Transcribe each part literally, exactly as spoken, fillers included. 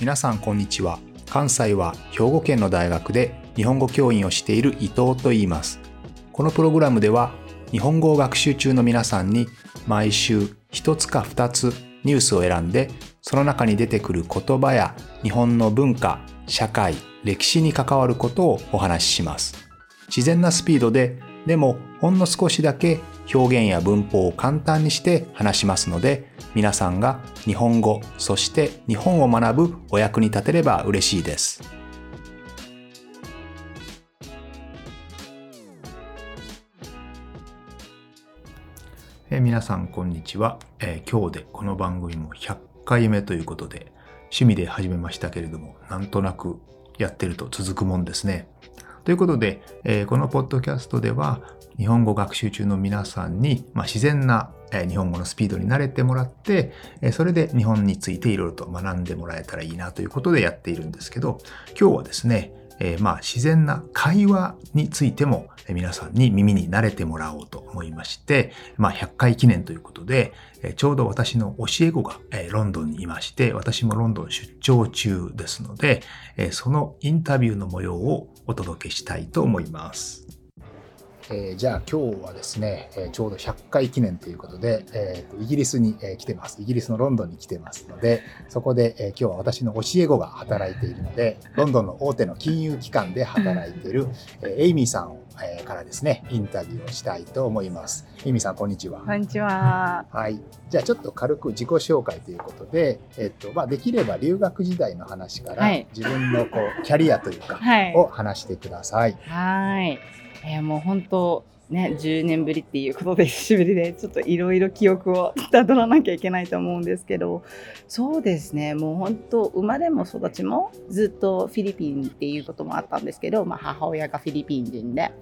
皆さんこんにちは。関西は兵庫県の大学で日本語教員をしている伊藤と言います。このプログラムでは日本語を学習中の皆さんに毎週ひとつかふたつニュースを選んで、その中に出てくる言葉や日本の文化、社会、歴史に関わることをお話しします。自然なスピードで、でもほんの少しだけ表現や文法を簡単にして話しますので、皆さんが日本語、そして日本を学ぶお役に立てれば嬉しいです。えー、皆さんこんにちは、えー、今日でこの番組もひゃっかいめということで、趣味で始めましたけれども、なんとなくやってると続くもんですね。ということで、えー、このポッドキャストでは日本語学習中の皆さんに、まあ、自然な、えー、日本語のスピードに慣れてもらって、えー、それで日本についていろいろと学んでもらえたらいいなということでやっているんですけど、今日はですね、えー、まあ自然な会話についても皆さんに耳に慣れてもらおうと思いまして、まあ、ひゃっかい記念ということで、えー、ちょうど私の教え子が、えー、ロンドンにいまして、私もロンドン出張中ですので、えー、そのインタビューの模様をお届けしたいと思います。えー、じゃあ今日はですね、えー、ちょうどひゃっかい記念ということで、えー、イギリスに、えー、来てます。イギリスのロンドンに来てますので、そこで、えー、今日は私の教え子が働いているので、ロンドンの大手の金融機関で働いている、えー、エイミーさんを、えー、からですね、インタビューをしたいと思います。エイミーさん、こんにちは。こんにちは。はい。じゃあちょっと軽く自己紹介ということで、えーっとまあ、できれば留学時代の話から、はい、自分のこうキャリアというか、はい、を話してください。はい。えー、もう本当ね、じゅうねんぶりっていうことで久しぶりで、ちょっといろいろ記憶をたどらなきゃいけないと思うんですけど、そうですね、もう本当生まれも育ちもずっとフィリピンっていうこともあったんですけど、まあ、母親がフィリピン人で、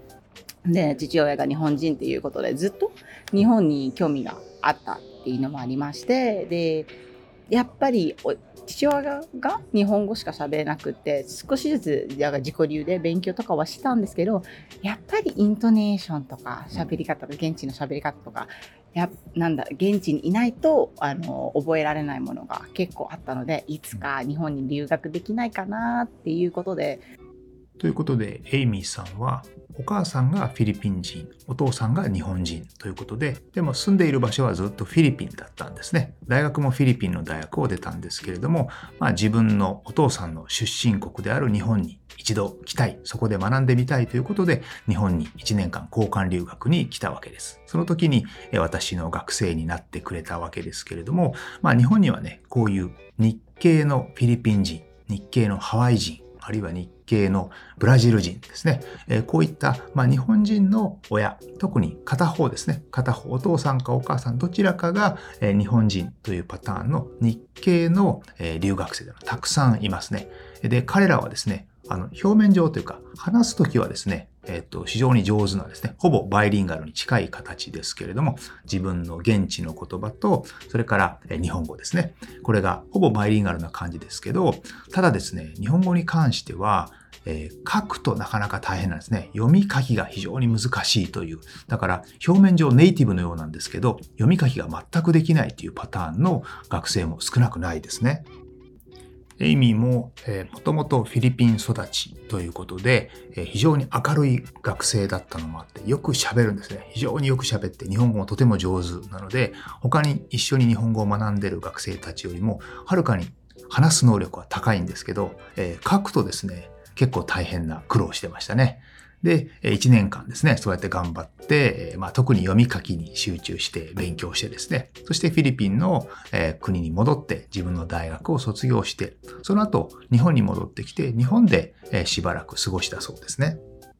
で父親が日本人っていうことで、ずっと日本に興味があったっていうのもありまして、でやっぱり父親が日本語しか喋れなくて、少しずつ自己流で勉強とかはしたんですけど、やっぱりイントネーションとか喋り方とか現地の喋り方とか、やなんだ現地にいないとあの覚えられないものが結構あったので、いつか日本に留学できないかなっていうことで。ということで、エイミーさんはお母さんがフィリピン人、お父さんが日本人ということで、でも住んでいる場所はずっとフィリピンだったんですね。大学もフィリピンの大学を出たんですけれども、まあ、自分のお父さんの出身国である日本に一度来たい、そこで学んでみたいということで、日本にいちねんかん交換留学に来たわけです。その時に私の学生になってくれたわけですけれども、まあ、日本にはね、こういう日系のフィリピン人、日系のハワイ人、あるいは日系のブラジル人ですね、えー、こういった、まあ、日本人の親、特に片方ですね、片方お父さんかお母さんどちらかが、えー、日本人というパターンの日系の、えー、留学生がたくさんいますね。で、彼らはですね、あの表面上というか話すときはですね、えー、と非常に上手なですね、ほぼバイリンガルに近い形ですけれども、自分の現地の言葉と、それから日本語ですね、これがほぼバイリンガルな感じですけど、ただですね、日本語に関しては、えー、書くとなかなか大変なんですね。読み書きが非常に難しいという、だから表面上ネイティブのようなんですけど、読み書きが全くできないというパターンの学生も少なくないですね。エイミーももともとフィリピン育ちということで、えー、非常に明るい学生だったのもあって、よく喋るんですね。非常によく喋って、日本語もとても上手なので、他に一緒に日本語を学んでいる学生たちよりもはるかに話す能力は高いんですけど、えー、書くとですね、結構大変な苦労してましたね。で、いちねんかんですね、そうやって頑張って、まあ、特に読み書きに集中して勉強してですね、そしてフィリピンの、えー、国に戻って自分の大学を卒業して、その後日本に戻ってきて、日本で、えー、しばらく過ごしたそうですね。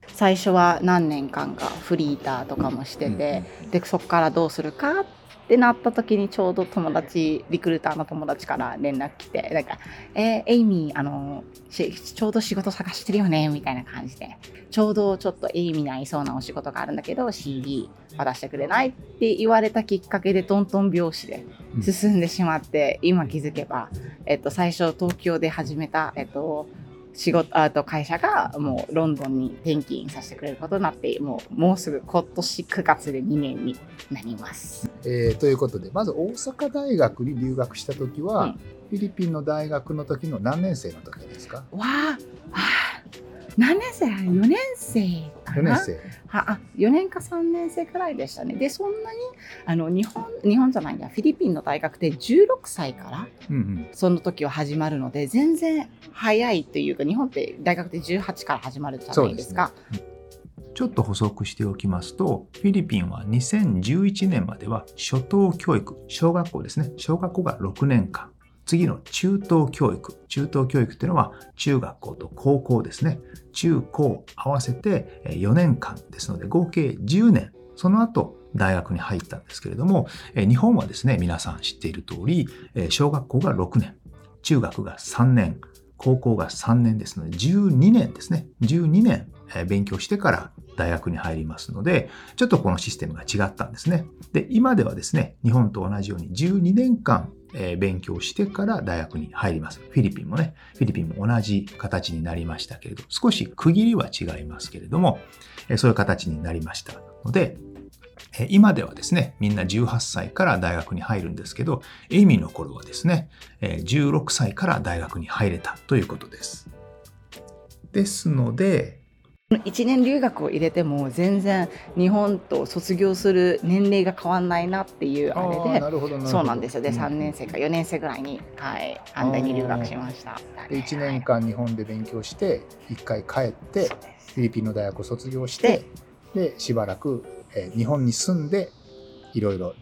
最初は何年間かフリーターとかもしてて、うんうん、でそこからどうするかってなった時に、ちょうど友達、リクルーターの友達から連絡来て、なんか、えー、エイミー、あのちょうど仕事探してるよねみたいな感じで、ちょうどちょっとエイミーに合いそうなお仕事があるんだけど シーディー 渡してくれないって言われたきっかけで、トントン拍子で進んでしまって、うん、今気づけば、えっと、最初東京で始めた、えっと仕事あと会社がもうロンドンに転勤させてくれることになって、もう、もうすぐ今年くがつでにねんになります。えー、ということで、まず大阪大学に留学した時は、うんフィリピンの大学の時の何年生の時ですか？わあ、何年生？よねん生かな。よねん生。はあ、よねんかさんねん生くらいでしたね。で、そんなにあの日本日本じゃないや、フィリピンの大学ってじゅうろくさいから、うんうん、その時は始まるので、全然早いというか、日本って大学ってじゅうはちから始まるじゃないですか。そうですね。ちょっと補足しておきますと、フィリピンはにせんじゅういちねんまでは初等教育、小学校ですね、小学校がろくねんかん、次の中等教育、中等教育っていうのは中学校と高校ですね、中高合わせてよねんかんですので合計じゅうねん、その後大学に入ったんですけれども、日本はですね、皆さん知っている通り、小学校がろくねん、中学がさんねん、高校がさんねんですのでじゅうにねんですね、じゅうにねん勉強してから大学に入りますので、ちょっとこのシステムが違ったんですね。で、今ではですね、日本と同じようにじゅうにねんかん勉強してから大学に入ります。フィリピンもね、フィリピンも同じ形になりましたけれど、少し区切りは違いますけれども、そういう形になりましたので、今ではですね、みんなじゅうはっさいから大学に入るんですけど、エミの頃はですね、じゅうろくさいから大学に入れたということです。ですので、いちねん留学を入れても全然日本と卒業する年齢が変わんないなっていうあれで、なるほどなるほど、そうなんですよ。で、さんねん生かよねん生ぐらいに、はい、アンダに留学しました。で、いちねんかん日本で勉強していっかい帰ってフィリピンの大学を卒業して、でしばらく、えー、日本に住んでいろいろ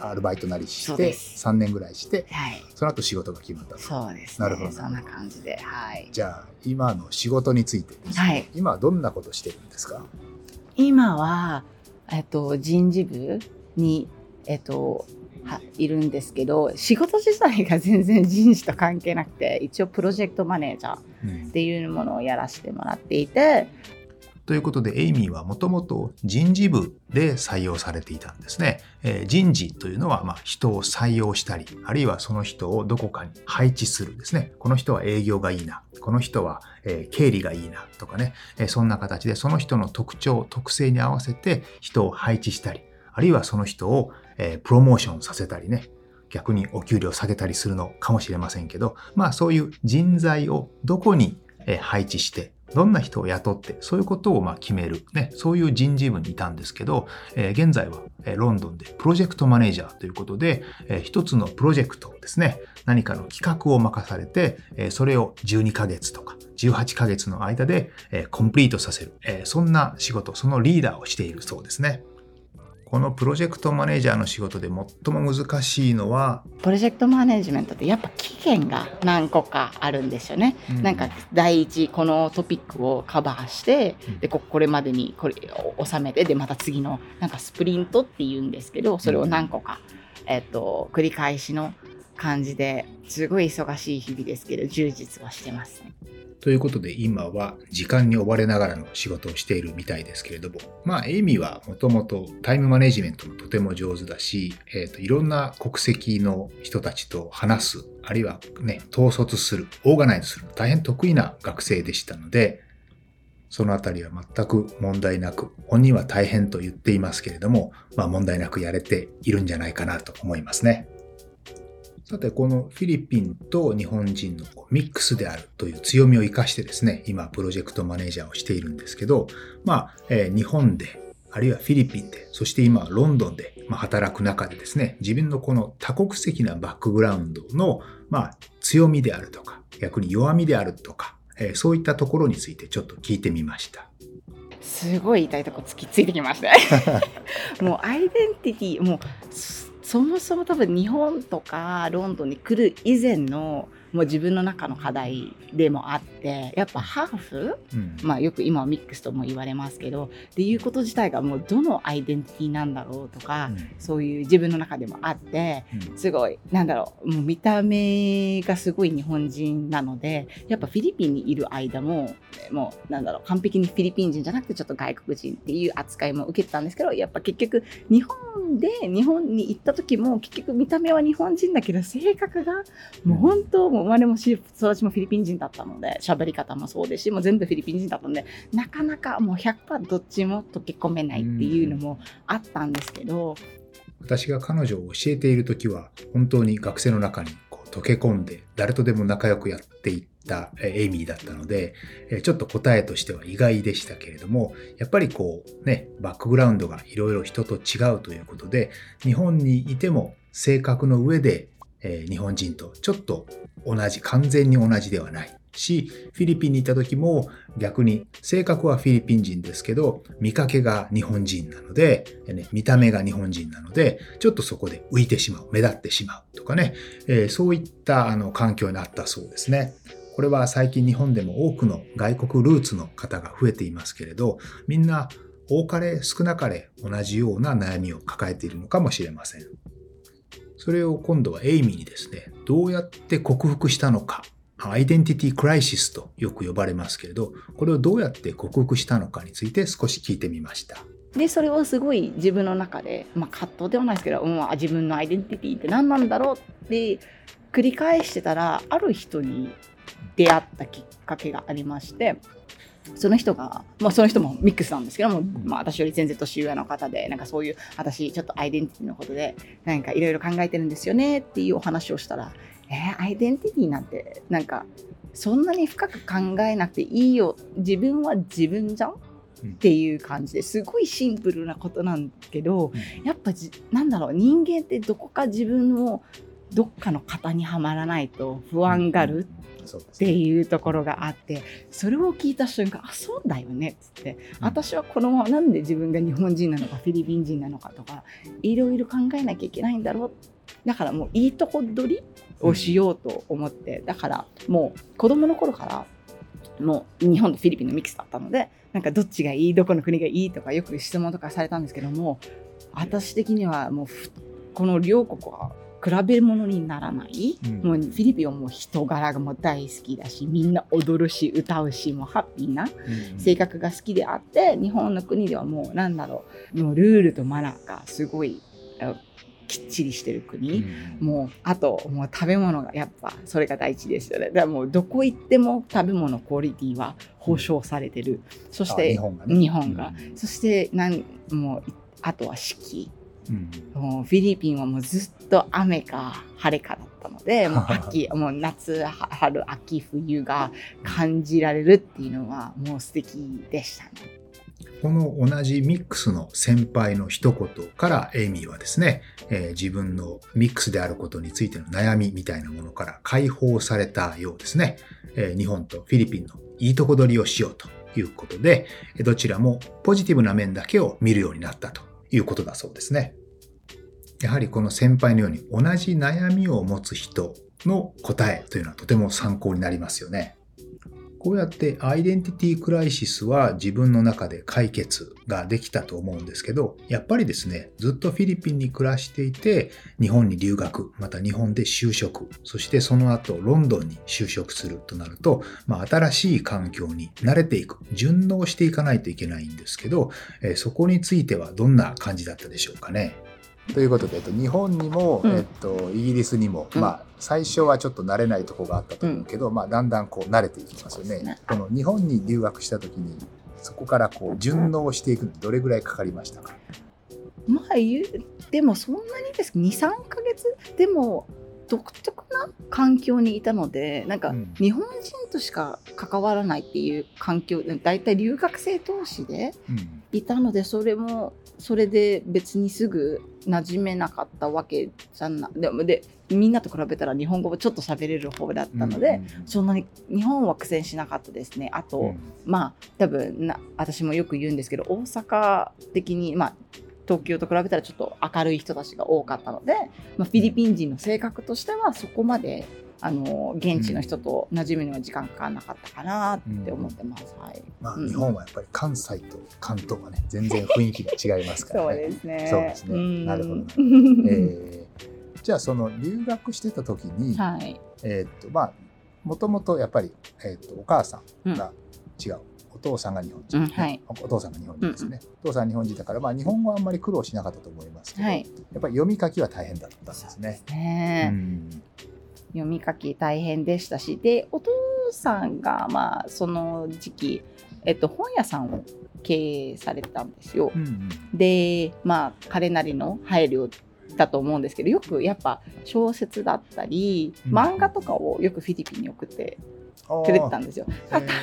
アルバイトなりしてさんねんぐらいして、はい、その後仕事が決まったと。そうですね、なるほど、そんな感じで、はい、じゃあ今の仕事についてですね、はい、今はどんなことしてるんですか？今は、えっと、人事部に、えっと、いるんですけど、仕事自体が全然人事と関係なくて、一応プロジェクトマネージャーっていうものをやらせてもらっていて、うん、ということで、エイミーはもともと人事部で採用されていたんですね。えー、人事というのは、まあ、人を採用したり、あるいはその人をどこかに配置するですね。この人は営業がいいな、この人は、えー、経理がいいなとかね、えー、そんな形でその人の特徴、特性に合わせて人を配置したり、あるいはその人を、えー、プロモーションさせたりね、逆にお給料下げたりするのかもしれませんけど、まあそういう人材をどこに、えー、配置して、どんな人を雇って、そういうことをまあ決める、ね、そういう人事部にいたんですけど、えー、現在はロンドンでプロジェクトマネージャーということで、えー、一つのプロジェクトですね、何かの企画を任されて、えー、それをじゅうにかげつとかじゅうはちかげつの間で、えー、コンプリートさせる、えー、そんな仕事、そのリーダーをしているそうですね。このプロジェクトマネージャーの仕事で最も難しいのは、プロジェクトマネジメントってやっぱ期限が何個かあるんですよね、うん、なんか第一、このトピックをカバーして、うん、で こ, これまでにこれ収めて、でまた次のなんかスプリントっていうんですけど、それを何個か、うん、えっと、繰り返しの感じで、すごい忙しい日々ですけど充実はしてますね。ということで、今は時間に追われながらの仕事をしているみたいですけれども、まあエイミーはもともとタイムマネジメントもとても上手だし、えーと、いろんな国籍の人たちと話す、あるいはね、統率する、オーガナイズするの大変得意な学生でしたので、そのあたりは全く問題なく、本人は大変と言っていますけれども、まあ問題なくやれているんじゃないかなと思いますね。さて、このフィリピンと日本人のミックスであるという強みを生かしてですね、今プロジェクトマネージャーをしているんですけど、まあ、えー、日本で、あるいはフィリピンで、そして今ロンドンで働く中でですね、自分のこの多国籍なバックグラウンドの、まあ、強みであるとか、逆に弱みであるとか、えー、そういったところについてちょっと聞いてみました。すごい痛いとこ突きついてきましたね。もうアイデンティティ、もうそもそも多分日本とかロンドンに来る以前のもう自分の中の課題でもあって、やっぱハーフ、うん、まあよく今はミックスとも言われますけどっていうこと自体が、もうどのアイデンティティなんだろうとか、うん、そういう自分の中でもあって、うん、すごいなんだろう、もう見た目がすごい日本人なので、やっぱフィリピンにいる間ももうなんだろう、完璧にフィリピン人じゃなくてちょっと外国人っていう扱いも受けてたんですけど、やっぱ結局日本で日本に行った時も結局見た目は日本人だけど、性格がもう本当、うん、生まれも育ちもフィリピン人だったので、喋り方もそうですし、もう全部フィリピン人だったので、なかなかもう ひゃくパーセント どっちも溶け込めないっていうのもあったんですけど、私が彼女を教えている時は本当に学生の中に溶け込んで誰とでも仲良くやっていったエミーだったので、ちょっと答えとしては意外でしたけれども、やっぱりこうね、バックグラウンドがいろいろ人と違うということで、日本にいても性格の上で日本人とちょっと同じ、完全に同じではないし、フィリピンにいた時も逆に性格はフィリピン人ですけど、見かけが日本人なので、見た目が日本人なので、ちょっとそこで浮いてしまう、目立ってしまうとかね、そういったあの環境になったそうですね。これは最近日本でも多くの外国ルーツの方が増えていますけれど、みんな多かれ少なかれ同じような悩みを抱えているのかもしれません。それを今度はエイミーにですね、どうやって克服したのか、アイデンティティクライシスとよく呼ばれますけれど、これをどうやって克服したのかについて少し聞いてみました。で、それをすごい自分の中で、まあ、葛藤ではないですけど、うん、自分のアイデンティティって何なんだろうって繰り返してたら、ある人に出会ったきっかけがありまして、その人が、まあ、その人もミックスなんですけども、まあ、私より全然年上の方で、なんかそういう、私ちょっとアイデンティティのことでなんかいろいろ考えてるんですよねっていうお話をしたら、えー、アイデンティティなんてなんかそんなに深く考えなくていいよ、自分は自分じゃんっていう感じで、すごいシンプルなことなんだけど、やっぱじなんだろう、人間ってどこか自分をどっかの型にはまらないと不安がるっていうところがあって、それを聞いた瞬間、あ、そうだよねっつって、私はこのままなんで自分が日本人なのかフィリピン人なのかとかいろいろ考えなきゃいけないんだろう、だからもういいとこ取りをしようと思って、うん、だからもう子供の頃からもう日本とフィリピンのミックスだったので、なんかどっちがいい、どこの国がいいとかよく質問とかされたんですけども、私的にはもうこの両国は比べ物にならない、うん、もうフィリピンはもう人柄がもう大好きだし、みんな踊るし歌うし、もうハッピーな性格が好きであって、うん、日本の国ではもうなんだろう、もうルールとマナーがすごいきっちりしてる国、うん、もうあともう食べ物がやっぱそれが第一ですよね。だからもうどこ行っても食べ物クオリティは保証されてる、うん、そして日本が、ね、日本が、うん、そしてなんもうあとは四季、うん、もうフィリピンはもうずっと雨か晴れかだったので、もう秋もう夏春秋冬が感じられるっていうのはもう素敵でしたね。この同じミックスの先輩の一言からエイミーはですね、えー、自分のミックスであることについての悩みみたいなものから解放されたようですね、えー、日本とフィリピンのいいとこ取りをしようということで、どちらもポジティブな面だけを見るようになったということだそうですね。やはりこの先輩のように同じ悩みを持つ人の答えというのはとても参考になりますよね。こうやってアイデンティティクライシスは自分の中で解決ができたと思うんですけど、やっぱりですね、ずっとフィリピンに暮らしていて、日本に留学、また日本で就職、そしてその後ロンドンに就職するとなると、まあ、新しい環境に慣れていく、順応していかないといけないんですけど、えー、そこについてはどんな感じだったでしょうかね。ということで、えっと、日本にも、うん、えっと、イギリスにも、うん、まあ、最初はちょっと慣れないところがあったと思うけど、うん、まあ、だんだんこう慣れていきますよね。ね、この日本に留学した時にそこからこう順応していくのにどれぐらいかかりましたか？まあ、でもそんなにですけどにさんかげつでも独特な環境にいたので、なんか日本人としか関わらないっていう環境、だいたい留学生同士でいたので、それもそれで別にすぐ馴染めなかったわけじゃない。でもでみんなと比べたら日本語もちょっと喋れる方だったので、うんうん、そんなに日本は苦戦しなかったですね。あと、うん、まあ多分な私もよく言うんですけど、大阪的にまあ東京と比べたらちょっと明るい人たちが多かったので、まあ、フィリピン人の性格としてはそこまであの現地の人と馴染むのは時間かからなかったかなって思ってます、うん、はい。まあ、日本はやっぱり関西と関東はね、全然雰囲気が違いますからね。そうですね、そうですね、うん、なるほど、ね。えー、じゃあその留学してた時に、はい、えー、っとまあもともとやっぱり、えー、っとお母さんが違う、うん、お父さんが日本人、うん、はい、お父さんが日本人ですね、うん、お父さんは日本人だから、まあ、日本語はあんまり苦労しなかったと思いますけど、はい、やっぱり読み書きは大変だったんですね。そうですね、うん、読み書き大変でしたし、でお父さんが、まあ、その時期、えっと、本屋さんを経営されてたんですよ、うんうん、で、まあ、彼なりの配慮だと思うんですけど、よくやっぱ小説だったり漫画とかをよくフィリピンに送ってくれてたんですよ。単語だ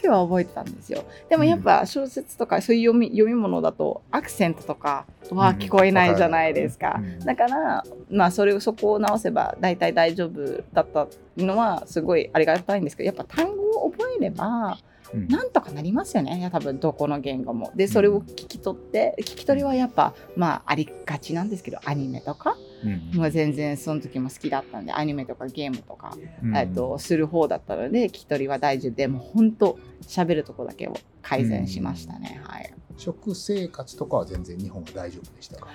けは覚えてたんですよ。でもやっぱ小説とかそういう読み、読み物だとアクセントとかは聞こえないじゃないですか、うんうん、だから、まあ、それをそこを直せば大体大丈夫だったのはすごいありがたいんですけど、やっぱ単語を覚えればなんとかなりますよね。いや多分どこの言語も。でそれを聞き取って聞き取りはやっぱまあありがちなんですけど、アニメとか、うん、もう全然その時も好きだったんでアニメとかゲームとか、うん、えっとする方だったので聞き取りは大事で、もうほんと喋るとこだけを改善しましたね、うん、はい。食生活とかは全然日本は大丈夫でしたか？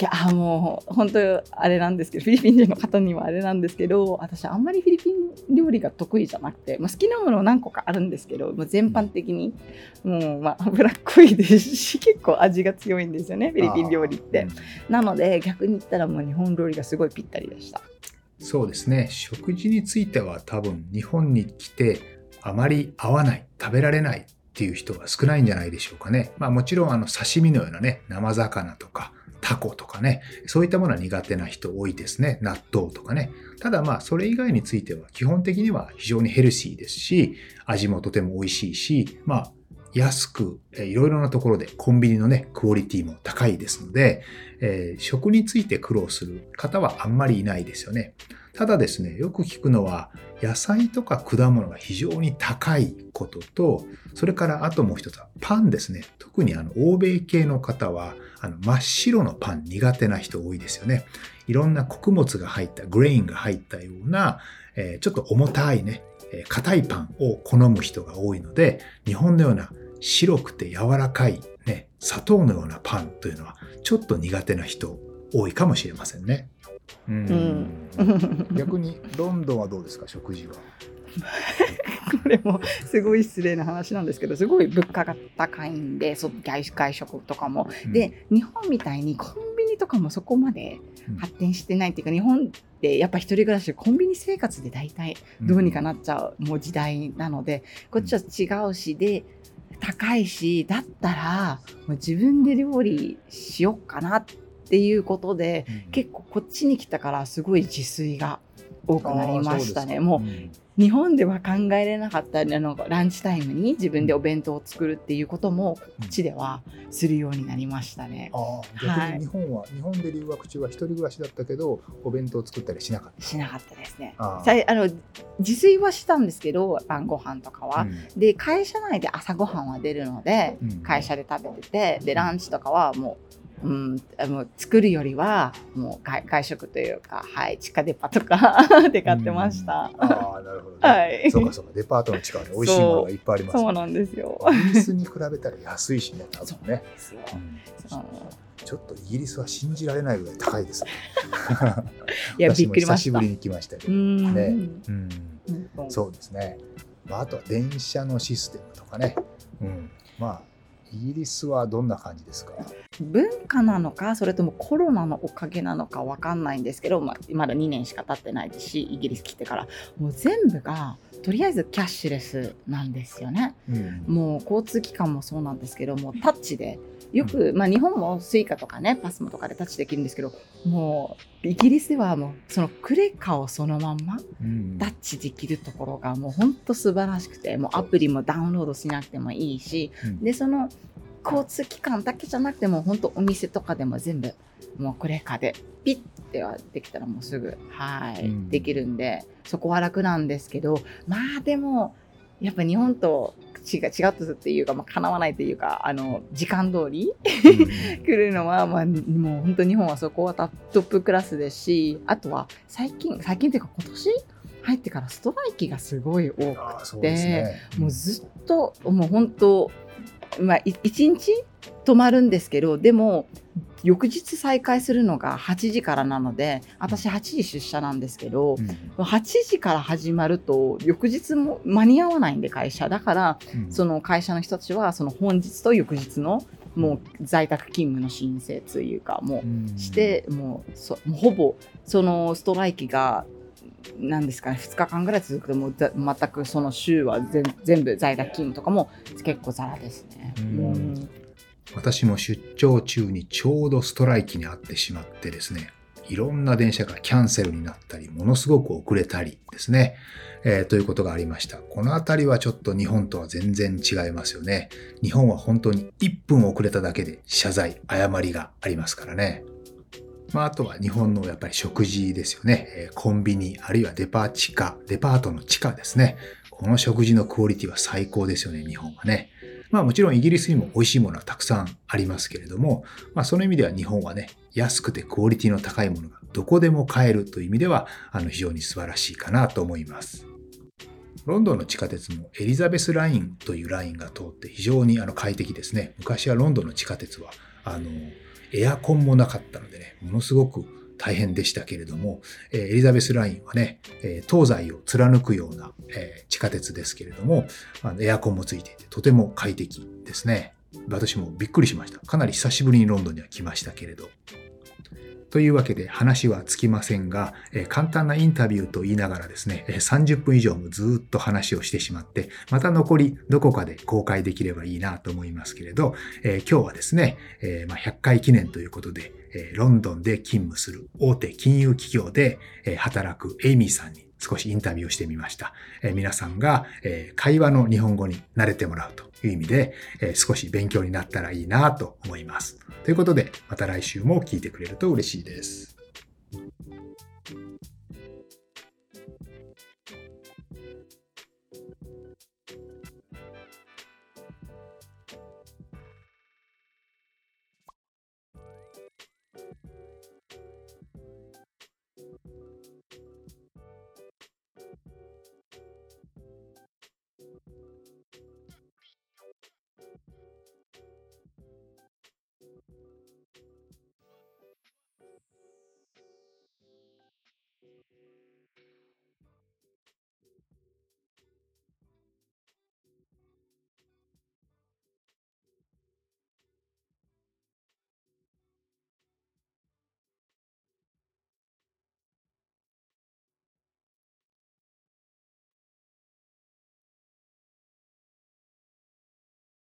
いやもう本当あれなんですけど、フィリピン人の方にはあれなんですけど、私あんまりフィリピン料理が得意じゃなくて、まあ、好きなもの何個かあるんですけど、まあ、全般的にもうまあ脂っこいですし、結構味が強いんですよねフィリピン料理って。なので逆に言ったらもう日本料理がすごいぴったりでした。そうですね。食事については多分日本に来てあまり合わない、食べられないっていう人は少ないんじゃないでしょうかね。まあ、もちろんあの刺身のようなね、生魚とかタコとかね、そういったものは苦手な人多いですね。納豆とかね。ただまあそれ以外については基本的には非常にヘルシーですし、味もとても美味しいし、まあ安くいろいろなところでコンビニのねクオリティも高いですので、えー、食について苦労する方はあんまりいないですよね。ただですね、よく聞くのは野菜とか果物が非常に高いことと、それからあともう一つはパンですね。特にあの欧米系の方はあの真っ白のパン苦手な人多いですよね。いろんな穀物が入った、グレインが入ったような、えー、ちょっと重たいね、硬いパンを好む人が多いので、日本のような白くて柔らかい、ね、砂糖のようなパンというのはちょっと苦手な人多いかもしれませんね。うん逆にロンドンはどうですか、食事は？これもすごい失礼な話なんですけど、すごい物価が高いんで、外食とかも、うん、で日本みたいにコンビニとかもそこまで発展してないっていうか、うん、日本でやっぱ一人暮らしでコンビニ生活で大体どうにかなっちゃう、うん、もう時代なので、こっちは違うしで高いし、だったらもう自分で料理しようかなっていうことで、うん、結構こっちに来たからすごい自炊が多くなりましたね。もう、うん、日本では考えれなかったあのランチタイムに自分でお弁当を作るっていうこともこっちではするようになりましたね、うん、あ逆に日本は、はい、日本で留学中は一人暮らしだったけどお弁当を作ったりしなかったしなかったですね。ああの自炊はしたんですけど、晩ご飯とかは、うん、で会社内で朝ごはんは出るので、うん、会社で食べてて、でランチとかはもううん、もう作るよりはもう 外, 外食というか、はい、地下デパとかで買ってました、うん、あなるほどね、はい、そうかそうか、デパートの地下で美味しいものがいっぱいあります、ね、そうなんですよ。イギリスに比べたら安いしね、多分ね。そうですよ、うん、そうちょっとイギリスは信じられないぐらい高いです、ね、いやびっくりました。私も久しぶりに来ましたけど、うんねうんうん、そうですね、まあ、あとは電車のシステムとかね、うん、まあイギリスはどんな感じですか？文化なのか、それともコロナのおかげなのか分かんないんですけど、まあ、まだにねんしか経ってないですし、イギリス来てからもう全部がとりあえずキャッシュレスなんですよね、うん、もう交通機関もそうなんですけど、もうタッチでよく、まあ、日本もスイカとかね、パスモとかでタッチできるんですけど、もうイギリスではもうそのクレカをそのまんまタッチできるところがもう本当素晴らしくて、もうアプリもダウンロードしなくてもいいし、でその交通機関だけじゃなくても本当お店とかでも全部もうクレカでピッてはできたらもうすぐはいできるんで、そこは楽なんですけど、まあでもやっぱ日本と違うというか、まあ、叶わないというか、あの時間通り来るのは、まあ、もう本当日本はそこはトップクラスですし、あとは最近最近というか今年入ってからストライキがすごい多くて、あー、そうですね、もうずっともう本当、まあ、いちにち止まるんですけど、でも翌日再開するのがはちじからなので、私はちじ出社なんですけど、うん、はちじから始まると翌日も間に合わないんで会社だから、うん、その会社の人たちはその本日と翌日のもう在宅勤務の申請というかもうして、うん、もうそほぼそのストライキがなんですかね、ふつかかんぐらい続くともう全くその週は全部在宅勤務とかも結構ザラですね、うんうん。私も出張中にちょうどストライキにあってしまってですね、いろんな電車がキャンセルになったり、ものすごく遅れたりですね、えー、ということがありました。このあたりはちょっと日本とは全然違いますよね。日本は本当にいっぷん遅れただけで謝罪、謝りがありますからね。まあ、あとは日本のやっぱり食事ですよね。コンビニ、あるいはデパ地下、デパートの地下ですね。この食事のクオリティは最高ですよね、日本はね。まあもちろんイギリスにも美味しいものはたくさんありますけれども、まあその意味では日本はね、安くてクオリティの高いものがどこでも買えるという意味では、あの非常に素晴らしいかなと思います。ロンドンの地下鉄もエリザベスラインというラインが通って非常にあの快適ですね。昔はロンドンの地下鉄は、あの、エアコンもなかったのでね、ものすごく大変でしたけれども、エリザベスラインはね、東西を貫くような地下鉄ですけれども、エアコンもついていてとても快適ですね。私もびっくりしました。かなり久しぶりにロンドンには来ましたけれど。というわけで話は尽きませんが、簡単なインタビューと言いながらですね、さんじゅっぷん以上もずっと話をしてしまって、また残りどこかで公開できればいいなと思いますけれど、今日はですね、ひゃっかい記念ということで、ロンドンで勤務する大手金融企業で働くエイミーさんに少しインタビューをしてみました。皆さんが会話の日本語に慣れてもらうという意味で少し勉強になったらいいなと思います。ということでまた来週も聞いてくれると嬉しいです。